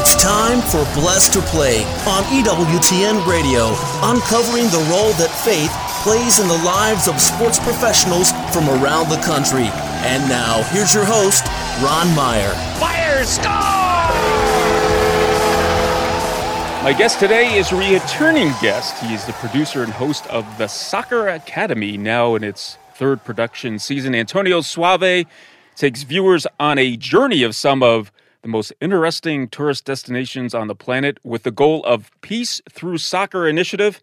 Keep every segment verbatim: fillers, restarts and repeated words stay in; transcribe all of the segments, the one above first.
It's time for Blessed to Play on E W T N Radio, uncovering the role that faith plays in the lives of sports professionals from around the country. And now, here's your host, Ron Meyer. Fire, score! My guest today is a returning guest. He is the producer and host of the Soccer Academy, now in its third production season. Antonio Soave takes viewers on a journey of some of the most interesting tourist destinations on the planet with the goal of Peace Through Soccer initiative.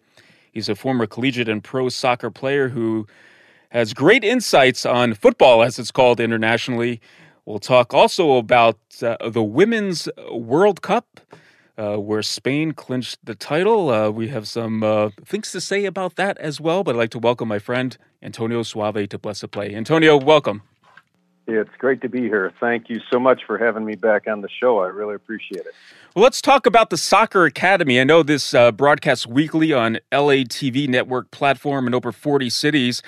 He's a former collegiate and pro soccer player who has great insights on football, as it's called internationally. We'll talk also about uh, the Women's World Cup, uh, where Spain clinched the title. Uh, we have some uh, things to say about that as well, but I'd like to welcome my friend Antonio Soave to Blessed to Play. Antonio, welcome. It's great to be here. Thank you so much for having me back on the show. I really appreciate it. Well, let's talk about the Soccer Academy. I know this uh, broadcasts weekly on L A T V Network platform in over forty cities,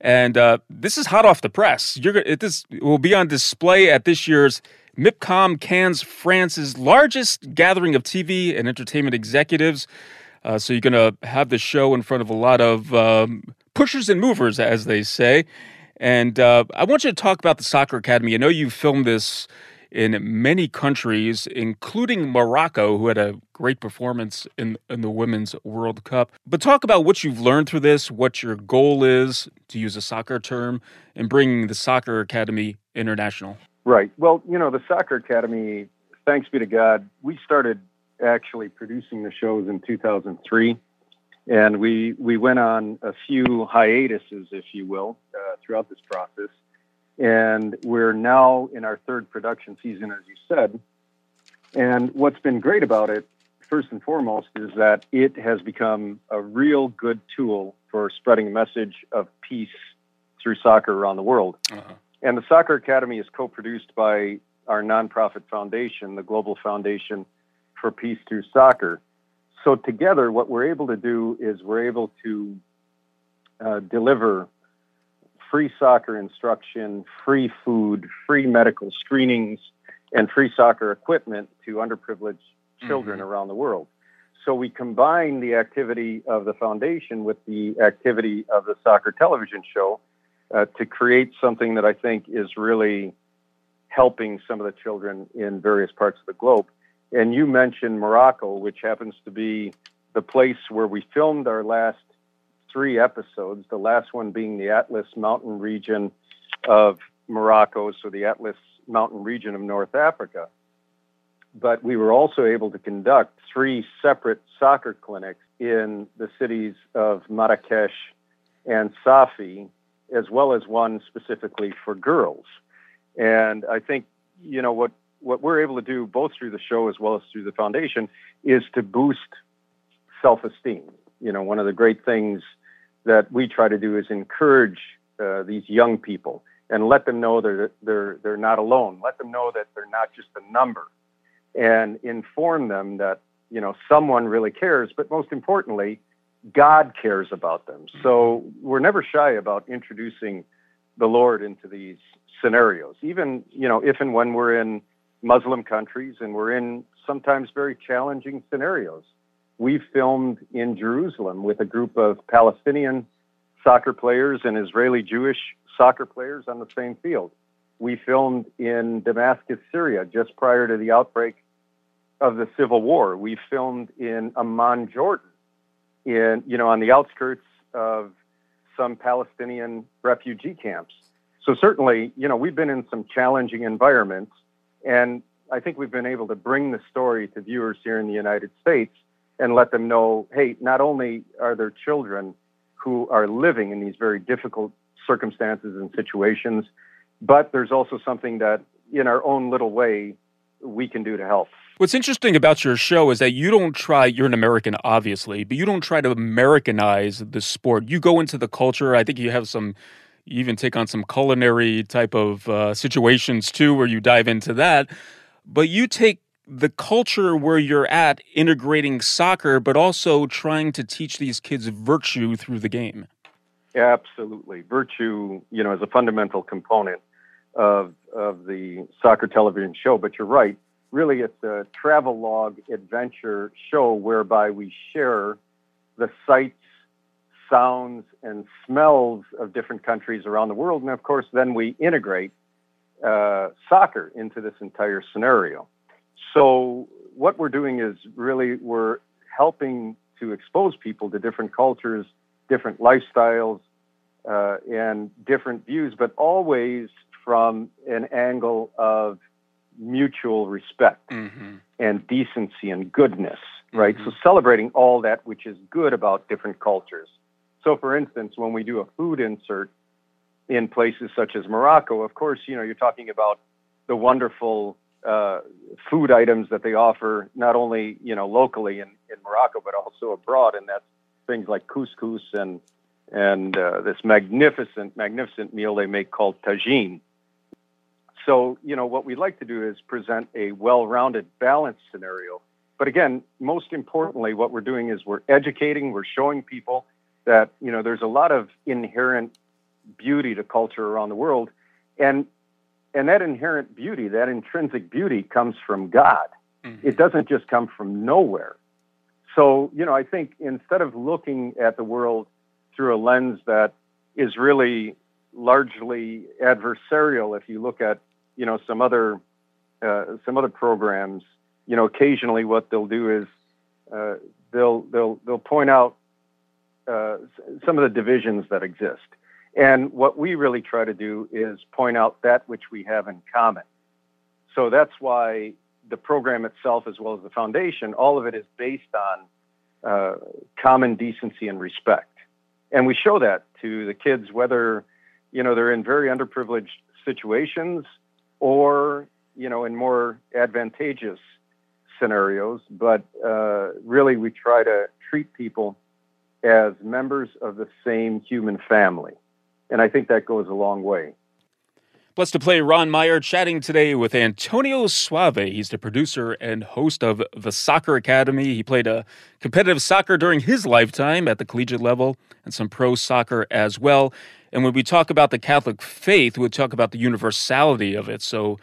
and uh, this is hot off the press. You're, it, this will be on display at this year's MIPCOM Cannes, France's largest gathering of T V and entertainment executives. Uh, so you're going to have the show in front of a lot of um, pushers and movers, as they say. And uh, I want you to talk about the Soccer Academy. I know you filmed this in many countries, including Morocco, who had a great performance in, in the Women's World Cup. But talk about what you've learned through this, what your goal is, to use a soccer term, in bringing the Soccer Academy international. Right. Well, you know, the Soccer Academy, thanks be to God, we started actually producing the shows in two thousand three. And we, we went on a few hiatuses, if you will, uh, throughout this process. And we're now in our third production season, as you said. And what's been great about it, first and foremost, is that it has become a real good tool for spreading a message of peace through soccer around the world. Uh-huh. And the Soccer Academy is co-produced by our nonprofit foundation, the Global Foundation for Peace Through Soccer. So together, what we're able to do is we're able to uh, deliver free soccer instruction, free food, free medical screenings, and free soccer equipment to underprivileged children mm-hmm. around the world. So we combine the activity of the foundation with the activity of the soccer television show uh, to create something that I think is really helping some of the children in various parts of the globe. And you mentioned Morocco, which happens to be the place where we filmed our last three episodes, the last one being the Atlas Mountain region of Morocco, so the Atlas Mountain region of North Africa. But we were also able to conduct three separate soccer clinics in the cities of Marrakech and Safi, as well as one specifically for girls. And I think, you know, what What we're able to do, both through the show as well as through the foundation, is to boost self-esteem. You know, one of the great things that we try to do is encourage uh, these young people and let them know they're, they're, they're not alone. Let them know that they're not just a number and inform them that, you know, someone really cares, but most importantly, God cares about them. So we're never shy about introducing the Lord into these scenarios, even, you know, if and when we're in Muslim countries, and we're in sometimes very challenging scenarios. We filmed in Jerusalem with a group of Palestinian soccer players and Israeli Jewish soccer players on the same field. We filmed in Damascus, Syria, just prior to the outbreak of the civil war. We filmed in Amman, Jordan, in you know on the outskirts of some Palestinian refugee camps. So certainly, you know, we've been in some challenging environments. And I think we've been able to bring the story to viewers here in the United States and let them know, hey, not only are there children who are living in these very difficult circumstances and situations, but there's also something that in our own little way we can do to help. What's interesting about your show is that you don't try, you're an American, obviously, but you don't try to Americanize the sport. You go into the culture. I think you have some You even take on some culinary type of uh, situations, too, where you dive into that. But you take the culture where you're at, integrating soccer, but also trying to teach these kids virtue through the game. Absolutely. Virtue, you know, is a fundamental component of, of the soccer television show. But you're right. really it's a travelogue adventure show whereby we share the sights, sounds, and smells of different countries around the world. And of course, then we integrate uh, soccer into this entire scenario. So what we're doing is really we're helping to expose people to different cultures, different lifestyles, uh, and different views, but always from an angle of mutual respect mm-hmm. and decency and goodness, right? Mm-hmm. So celebrating all that which is good about different cultures. So for instance, when we do a food insert in places such as Morocco, of course, you know, you're talking about the wonderful uh, food items that they offer, not only, you know, locally in, in Morocco, but also abroad. And that's things like couscous and, and uh, this magnificent, magnificent meal they make called tagine. So, you know, what we like to do is present a well-rounded, balanced scenario. But again, most importantly, what we're doing is we're educating, we're showing people that, you know, there's a lot of inherent beauty to culture around the world. And and that inherent beauty, that intrinsic beauty comes from God. Mm-hmm. It doesn't just come from nowhere. So, you know, I think instead of looking at the world through a lens that is really largely adversarial, if you look at you know, some other, uh, some other programs, you know, occasionally what they'll do is, uh, they'll, they'll, they'll point out, uh, some of the divisions that exist. And what we really try to do is point out that which we have in common. So that's why the program itself, as well as the foundation, all of it is based on, uh, common decency and respect. And we show that to the kids, whether, you know, they're in very underprivileged situations, or, you know, in more advantageous scenarios. But uh, really, we try to treat people as members of the same human family. And I think that goes a long way. Blessed to Play, Ron Meyer chatting today with Antonio Soave. He's the producer and host of the Soccer Academy. He played a competitive soccer during his lifetime at the collegiate level and some pro soccer as well. And when we talk about the Catholic faith, we talk about the universality of it. So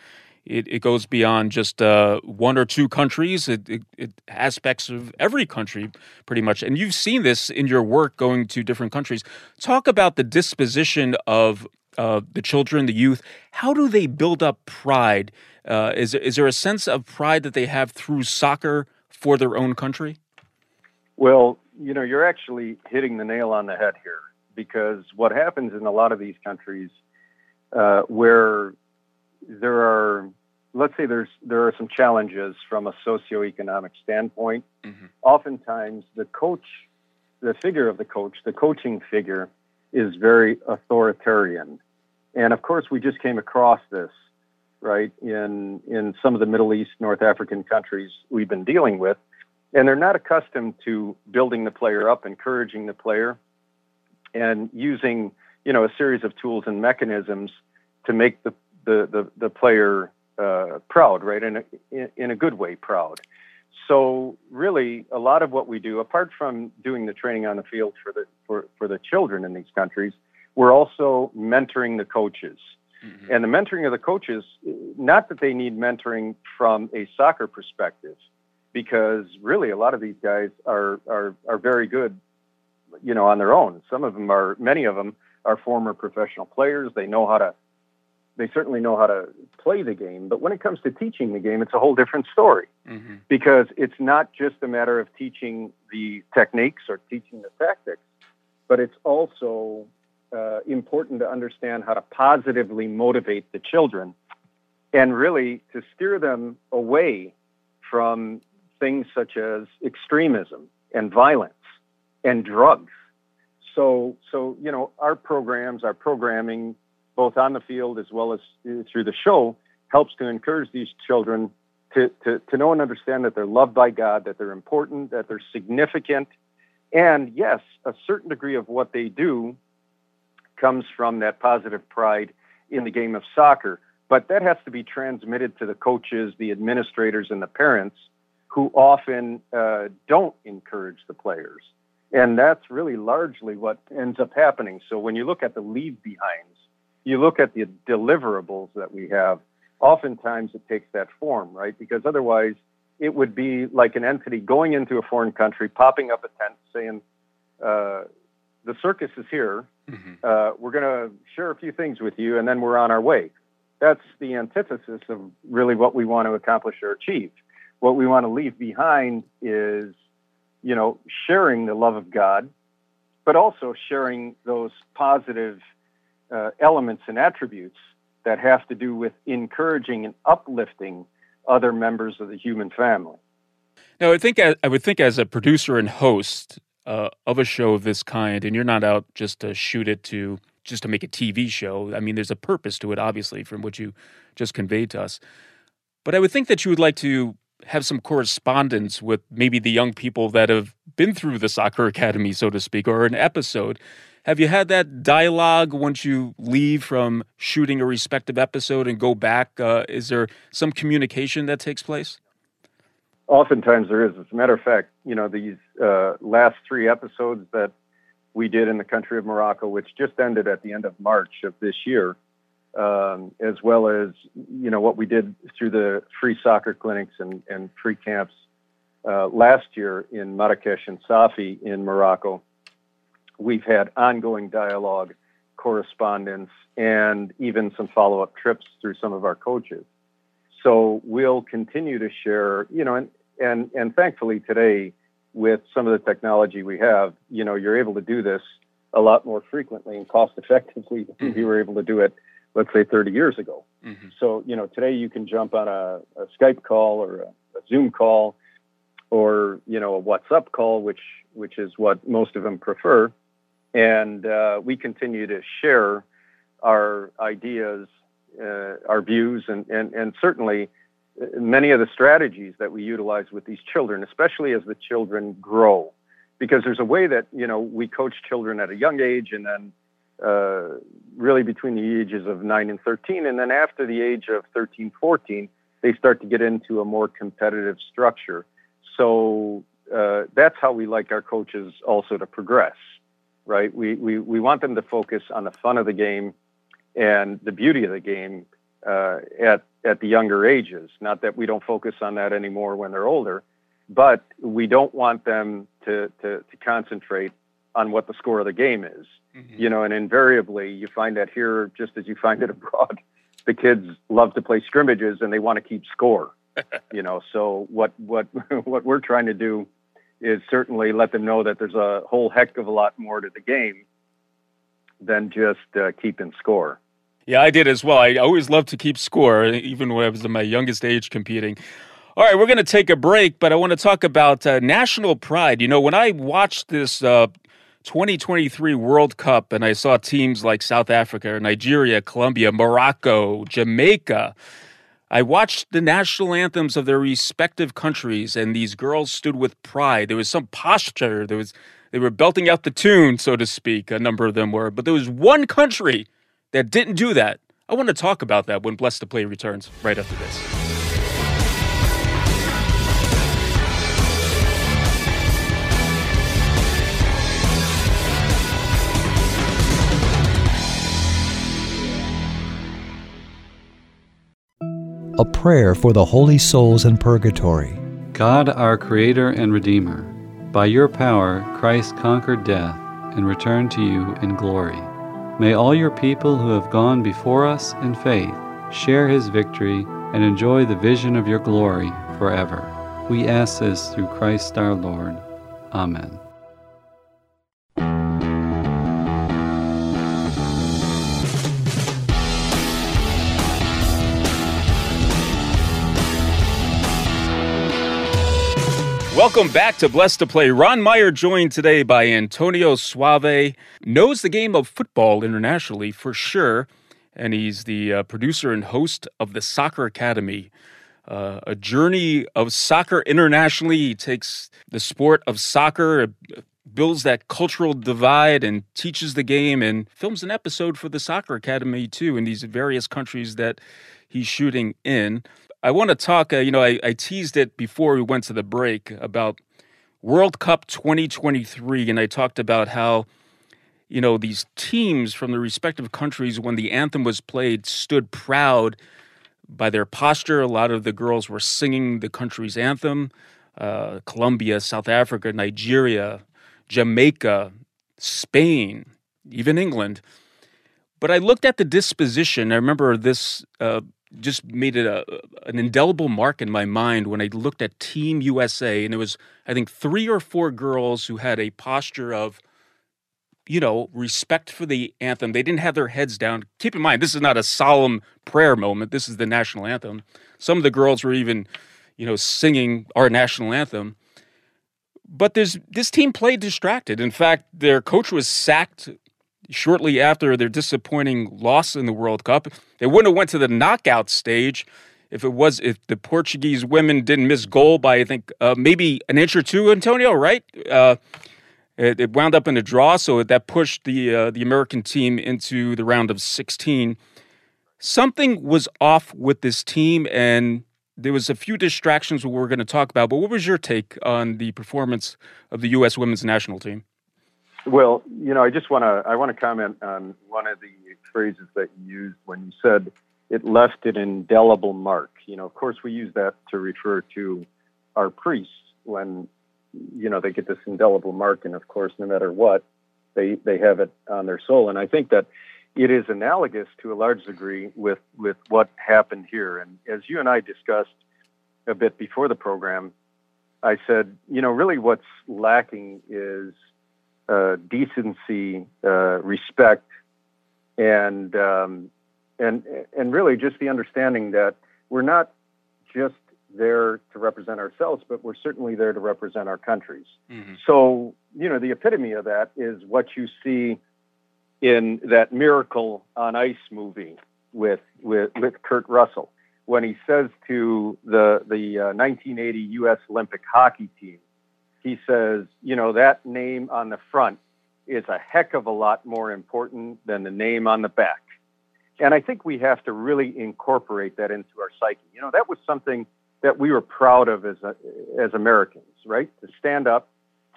it, it goes beyond just uh, one or two countries. It, it, it aspects of every country pretty much. And you've seen this in your work going to different countries. Talk about the disposition of Uh, the children, the youth. How do they build up pride? Uh, is, is there a sense of pride that they have through soccer for their own country? Well, you know, you're actually hitting the nail on the head here, because what happens in a lot of these countries uh, where there are, let's say there's there are some challenges from a socioeconomic standpoint, mm-hmm. oftentimes the coach, the figure of the coach, the coaching figure is very authoritarian. And of course, we just came across this, right, in in some of the Middle East, North African countries we've been dealing with. And they're not accustomed to building the player up, encouraging the player, and using, you know, a series of tools and mechanisms to make the, the, the, the player uh, proud, right, in a, in a good way proud. So really, a lot of what we do, apart from doing the training on the field for the for, for the children in these countries, we're also mentoring the coaches. Mm-hmm. And the mentoring of the coaches, not that they need mentoring from a soccer perspective, because really a lot of these guys are are, are very good, you know, on their own. Some of them are, many of them are former professional players. They know how to, they certainly know how to play the game, but when it comes to teaching the game, it's a whole different story mm-hmm. because it's not just a matter of teaching the techniques or teaching the tactics, but it's also uh, important to understand how to positively motivate the children and really to steer them away from things such as extremism and violence and drugs. So, so, you know, our programs, our programming, both on the field as well as through the show, helps to encourage these children to, to, to know and understand that they're loved by God, that they're important, that they're significant. And yes, a certain degree of what they do comes from that positive pride in the game of soccer. But that has to be transmitted to the coaches, the administrators, and the parents who often uh, don't encourage the players. And that's really largely what ends up happening. So when you look at the leave behinds, you look at the deliverables that we have, oftentimes it takes that form, right? Because otherwise it would be like an entity going into a foreign country, popping up a tent saying, uh, the circus is here. Mm-hmm. Uh, we're going to share a few things with you, and then we're on our way. That's the antithesis of really what we want to accomplish or achieve. What we want to leave behind is, you know, sharing the love of God, but also sharing those positive uh, elements and attributes that have to do with encouraging and uplifting other members of the human family. Now, I think I, I would think as a producer and host uh, of a show of this kind, and you're not out just to shoot it to just to make a T V show. I mean, there's a purpose to it, obviously, from what you just conveyed to us. But I would think that you would like to have some correspondence with maybe the young people that have been through the Soccer Academy, so to speak, or an episode. Have you had that dialogue once you leave from shooting a respective episode and go back? Uh, is there some communication that takes place? Oftentimes there is. As a matter of fact, you know, these uh, last three episodes that we did in the country of Morocco, which just ended at the end of March of this year, Um, as well as, you know, what we did through the free soccer clinics and, and free camps uh, last year in Marrakech and Safi in Morocco. We've had ongoing dialogue, correspondence, and even some follow-up trips through some of our coaches. So we'll continue to share, you know, and, and, and thankfully today with some of the technology we have, you know, you're able to do this a lot more frequently and cost-effectively than mm-hmm. you were able to do it, let's say, thirty years ago. Mm-hmm. So, you know, today you can jump on a, a Skype call or a, a Zoom call or, you know, a WhatsApp call, which which is what most of them prefer. And uh, we continue to share our ideas, uh, our views, and, and, and certainly many of the strategies that we utilize with these children, especially as the children grow. Because there's a way that, you know, we coach children at a young age and then Uh, really between the ages of nine and thirteen. And then after the age of thirteen, fourteen, they start to get into a more competitive structure. So uh, that's how we like our coaches also to progress, right? We, we, we want them to focus on the fun of the game and the beauty of the game uh, at, at the younger ages. Not that we don't focus on that anymore when they're older, but we don't want them to, to, to concentrate on what the score of the game is. Mm-hmm. You know, and invariably you find that here, just as you find it abroad, the kids love to play scrimmages and they want to keep score, you know? So what, what, what we're trying to do is certainly let them know that there's a whole heck of a lot more to the game than just uh, keeping score. Yeah, I did as well. I always loved to keep score, even when I was in my youngest age competing. All right, we're going to take a break, but I want to talk about uh, national pride. You know, when I watched this uh, twenty twenty-three World Cup, and I saw teams like South Africa, Nigeria, Colombia, Morocco, Jamaica. I watched the national anthems of their respective countries, and these girls stood with pride. There was some posture. There was they were belting out the tune, so to speak, a number of them were. But there was one country that didn't do that. I want to talk about that when Blessed to Play returns right after this. A prayer for the holy souls in purgatory. God, our Creator and Redeemer, by your power Christ conquered death and returned to you in glory. May all your people who have gone before us in faith share his victory and enjoy the vision of your glory forever. We ask this through Christ our Lord. Amen. Welcome back to Blessed to Play. Ron Meyer, joined today by Antonio Soave, knows the game of football internationally for sure, and he's the uh, producer and host of the Soccer Academy, uh, a journey of soccer internationally. He takes the sport of soccer, builds that cultural divide, and teaches the game, and films an episode for the Soccer Academy too in these various countries that he's shooting in. I want to talk, uh, you know, I, I teased it before we went to the break about World Cup twenty twenty-three, and I talked about how, you know, these teams from the respective countries, when the anthem was played, stood proud. by their posture. A lot of the girls were singing the country's anthem. Uh, Colombia, South Africa, Nigeria, Jamaica, Spain, even England. But I looked at the disposition. I remember this uh, just made it a, an indelible mark in my mind when I looked at Team U S A. And it was, I think, three or four girls who had a posture of, you know, respect for the anthem. They didn't have their heads down. Keep in mind, this is not a solemn prayer moment. This is the national anthem. Some of the girls were even, you know, singing our national anthem. But there's this team played distracted. In fact, their coach was sacked shortly after their disappointing loss in the World Cup. They wouldn't have went to the knockout stage if it was if the Portuguese women didn't miss goal by, I think, uh, maybe an inch or two, Antonio, right? Uh, it, it wound up in a draw, so that pushed the uh, the American team into the round of sixteen. Something was off with this team, and there was a few distractions we were going to talk about, but what was your take on the performance of the U S women's national team? Well, you know, I just want to I want to comment on one of the phrases that you used when you said it left an indelible mark. You know, of course, we use that to refer to our priests when, you know, they get this indelible mark. And of course, no matter what, they they have it on their soul. And I think that it is analogous to a large degree with, with what happened here. And as you and I discussed a bit before the program, I said, you know, really what's lacking is uh, decency, uh, respect, and um, and and really just the understanding that we're not just there to represent ourselves, but we're certainly there to represent our countries. Mm-hmm. So, you know, the epitome of that is what you see in that Miracle on Ice movie with, with with Kurt Russell, when he says to the the uh, nineteen eighty U S Olympic hockey team, he says, you know, that name on the front is a heck of a lot more important than the name on the back. And I think we have to really incorporate that into our psyche. You know, that was something that we were proud of as a, as Americans, right? To stand up,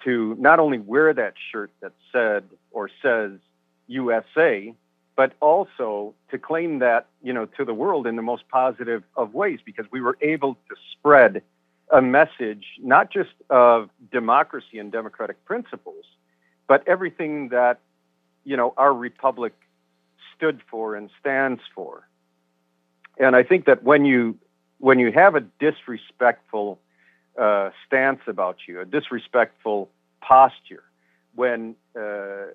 to not only wear that shirt that said or says U S A, but also to claim that, you know, to the world in the most positive of ways, because we were able to spread a message, not just of democracy and democratic principles, but everything that, you know, our republic stood for and stands for. And I think that when you, when you have a disrespectful uh, stance about you, a disrespectful posture, when uh,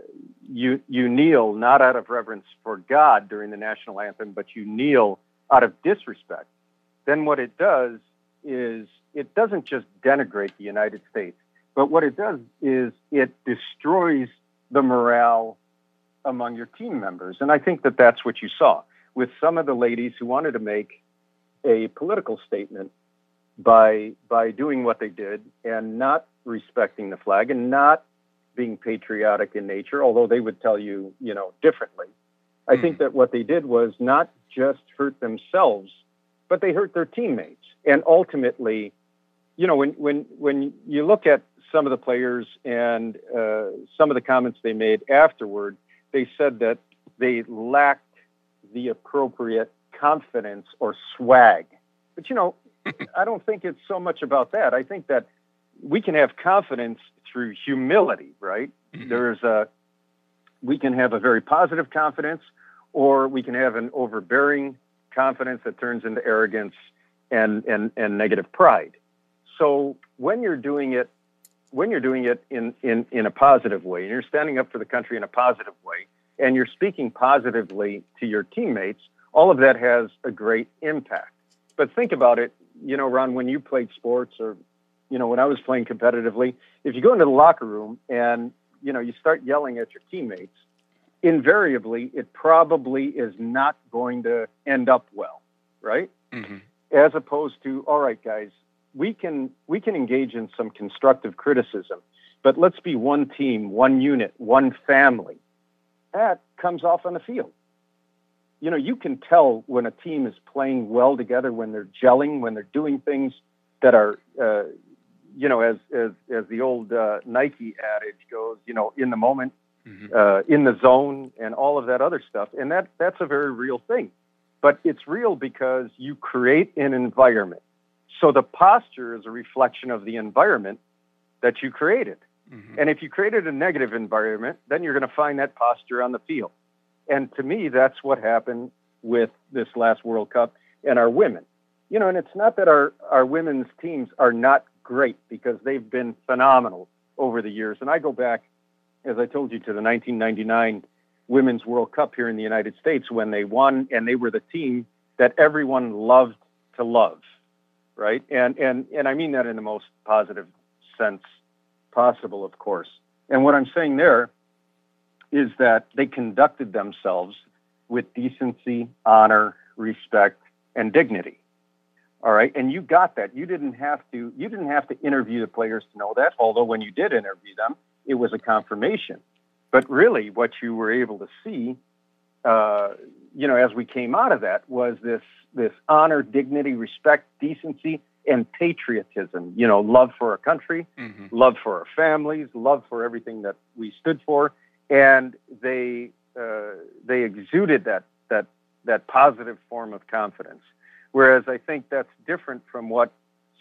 you you kneel not out of reverence for God during the national anthem, but you kneel out of disrespect, then what it does is it doesn't just denigrate the United States, but what it does is it destroys the morale among your team members. And I think that that's what you saw with some of the ladies who wanted to make a political statement by by doing what they did and not respecting the flag and not being patriotic in nature, although they would tell you, you know, differently. I think that what they did was not just hurt themselves, but they hurt their teammates. And ultimately, you know, when when when you look at some of the players and uh, some of the comments they made afterward, they said that they lacked the appropriate confidence or swag. But, you know, I don't think it's so much about that. I think that we can have confidence through humility, right? Mm-hmm. There's a, we can have a very positive confidence, or we can have an overbearing confidence that turns into arrogance and, and, and negative pride. So when you're doing it, when you're doing it in, in, in a positive way, and you're standing up for the country in a positive way, and you're speaking positively to your teammates, all of that has a great impact. But think about it, you know, Ron, when you played sports, or you know, when I was playing competitively, if you go into the locker room and, you know, you start yelling at your teammates, invariably, it probably is not going to end up well, right? Mm-hmm. As opposed to, all right, guys, we can we can engage in some constructive criticism, but let's be one team, one unit, one family. That comes off on the field. You know, you can tell when a team is playing well together, when they're gelling, when they're doing things that are, uh, you know, as as as the old uh, Nike adage goes, you know, in the moment, mm-hmm. uh, in the zone, and all of that other stuff. And that that's a very real thing. But it's real because you create an environment. So the posture is a reflection of the environment that you created. Mm-hmm. And if you created a negative environment, then you're going to find that posture on the field. And to me, that's what happened with this last World Cup and our women. You know, and it's not that our, our women's teams are not great, because they've been phenomenal over the years. And I go back, as I told you, to the nineteen ninety-nine Women's World Cup here in the United States when they won, and they were the team that everyone loved to love, right? And and and I mean that in the most positive sense possible, of course. And what I'm saying there is that they conducted themselves with decency, honor, respect, and dignity. All right, and you got that. You didn't have to. You didn't have to interview the players to know that. Although when you did interview them, it was a confirmation. But really, what you were able to see, uh, you know, as we came out of that, was this this honor, dignity, respect, decency, and patriotism. You know, love for our country, mm-hmm. love for our families, love for everything that we stood for, and they uh, they exuded that that that positive form of confidence. Whereas I think that's different from what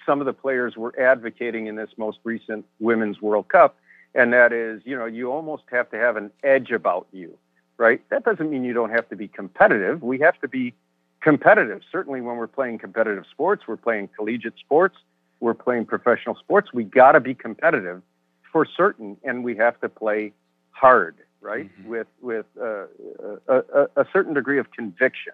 some of the players were advocating in this most recent Women's World Cup. And that is, you know, you almost have to have an edge about you, right? That doesn't mean you don't have to be competitive. We have to be competitive. Certainly when we're playing competitive sports, we're playing collegiate sports, we're playing professional sports. We got to be competitive for certain, and we have to play hard, right? Mm-hmm. With, with uh, a, a, a certain degree of conviction,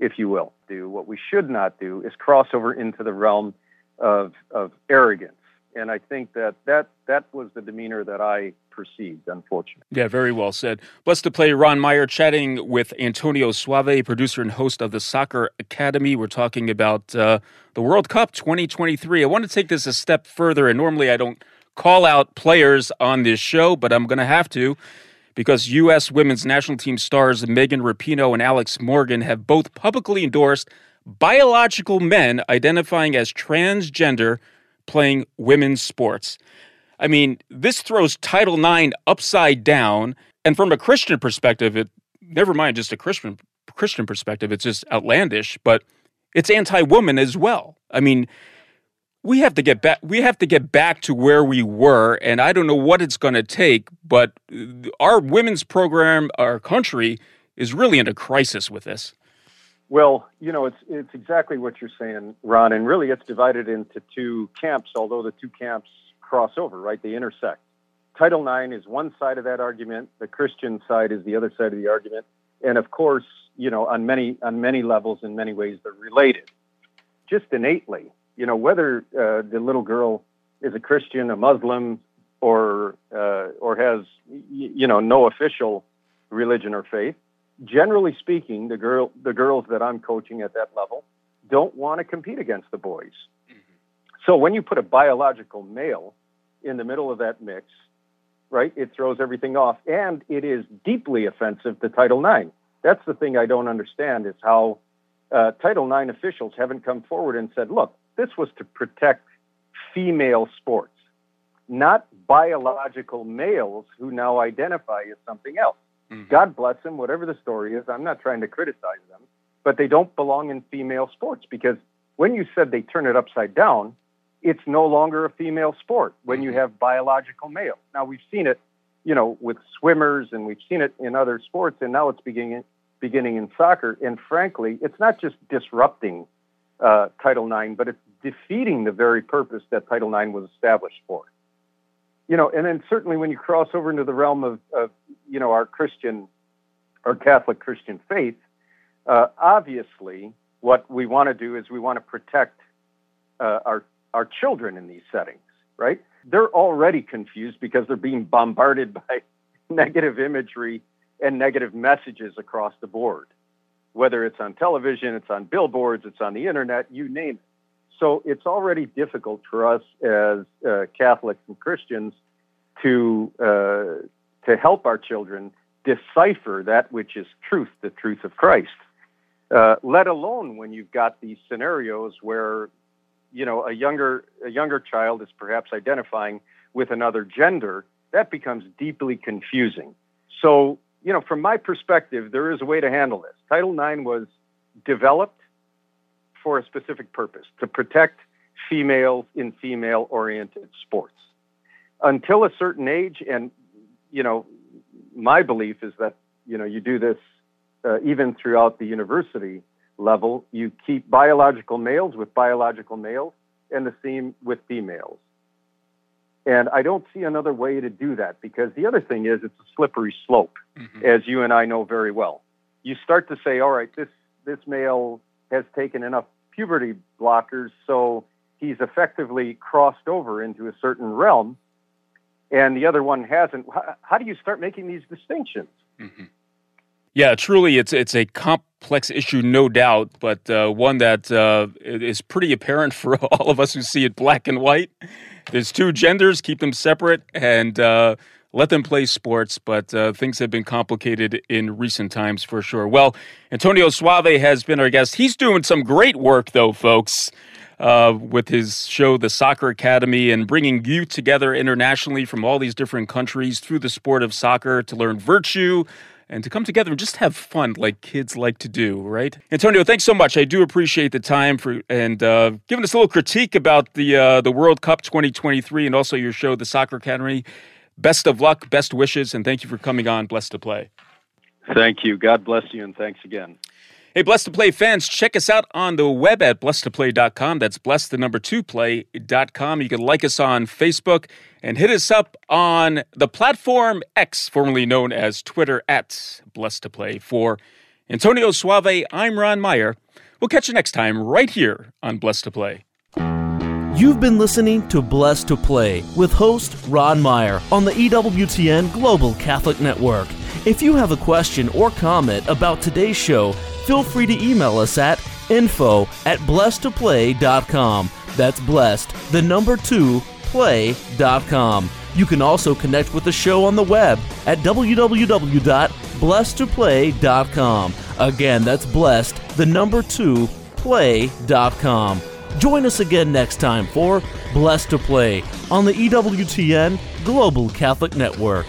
if you will. Do what we should not do is cross over into the realm of of arrogance. And I think that that, that was the demeanor that I perceived, unfortunately. Yeah, very well said. Blessed to Play, Ron Meyer, chatting with Antonio Soave, producer and host of the Soccer Academy. We're talking about uh, the World Cup twenty twenty-three. I want to take this a step further, and normally I don't call out players on this show, but I'm going to have to, because U S women's national team stars Megan Rapinoe and Alex Morgan have both publicly endorsed biological men identifying as transgender playing women's sports. I mean, this throws Title nine upside down. And from a Christian perspective, it never mind just a Christian Christian perspective, it's just outlandish, but it's anti-woman as well. I mean, we have to get back we have to get back to where we were, and I don't know what it's going to take, but our women's program, our country, is really in a crisis with this. Well, you know, it's it's exactly what you're saying, Ron, and really it's divided into two camps, although the two camps cross over, right? They intersect. Title nine is one side of that argument. The Christian side is the other side of the argument. And of course, you know, on many on many levels, in many ways, they're related. Just innately, you know, whether uh, the little girl is a Christian, a Muslim, or uh, or has, you know, no official religion or faith, generally speaking, the girl, the girls that I'm coaching at that level don't want to compete against the boys. Mm-hmm. So when you put a biological male in the middle of that mix, right, it throws everything off, and it is deeply offensive to Title nine. That's the thing I don't understand, is how uh, Title nine officials haven't come forward and said, look, this was to protect female sports, not biological males who now identify as something else. Mm-hmm. God bless them, whatever the story is. I'm not trying to criticize them, but they don't belong in female sports, because when you said they turn it upside down, it's no longer a female sport when mm-hmm. you have biological males. Now, we've seen it, you know, with swimmers, and we've seen it in other sports, and now it's beginning, beginning in soccer. And frankly, it's not just disrupting uh, Title nine, but it's defeating the very purpose that Title nine was established for. You know, and then certainly when you cross over into the realm of, of you know, our Christian, our Catholic Christian faith, uh, obviously what we want to do is we want to protect uh, our our children in these settings, right? They're already confused because they're being bombarded by negative imagery and negative messages across the board, whether it's on television, it's on billboards, it's on the internet, you name it. So it's already difficult for us as uh, Catholics and Christians to uh, to help our children decipher that which is truth, the truth of Christ. Uh, let alone when you've got these scenarios where, you know, a younger a younger child is perhaps identifying with another gender, that becomes deeply confusing. So, you know, from my perspective, there is a way to handle this. Title nine was developed for a specific purpose, to protect females in female-oriented sports. Until a certain age, and, you know, my belief is that, you know, you do this uh, even throughout the university level, you keep biological males with biological males and the same with females. And I don't see another way to do that, because the other thing is it's a slippery slope, mm-hmm. as you and I know very well. You start to say, all right, this, this male has taken enough puberty blockers, so he's effectively crossed over into a certain realm, and the other one hasn't. How, how do you start making these distinctions? Mm-hmm. Yeah, truly, it's it's a complex issue, no doubt, but uh, one that uh, is pretty apparent for all of us who see it black and white. There's two genders, keep them separate, and uh, let them play sports, but uh, things have been complicated in recent times for sure. Well, Antonio Soave has been our guest. He's doing some great work, though, folks, uh, with his show, The Soccer Academy, and bringing youth together internationally from all these different countries through the sport of soccer to learn virtue, and to come together and just have fun like kids like to do, right? Antonio, thanks so much. I do appreciate the time for and uh, giving us a little critique about the uh, the World Cup twenty twenty-three and also your show, The Soccer Academy. Best of luck, best wishes, and thank you for coming on Blessed to Play. Thank you. God bless you, and thanks again. Hey, Blessed to Play fans, check us out on the web at blessed to play dot com. That's blessed, the number two, play dot com. You can like us on Facebook and hit us up on the platform X, formerly known as Twitter, at Blessed to Play. For Antonio Soave, I'm Ron Meyer. We'll catch you next time right here on Blessed to Play. You've been listening to Blessed to Play with host Ron Meyer on the E W T N Global Catholic Network. If you have a question or comment about today's show, feel free to email us at info at blessed to play dot com. That's blessed, the number two, play dot com. You can also connect with the show on the web at w w w dot blessed to play dot com. Again, that's blessed, the number two, play dot com. Join us again next time for Blessed to Play on the E W T N Global Catholic Network.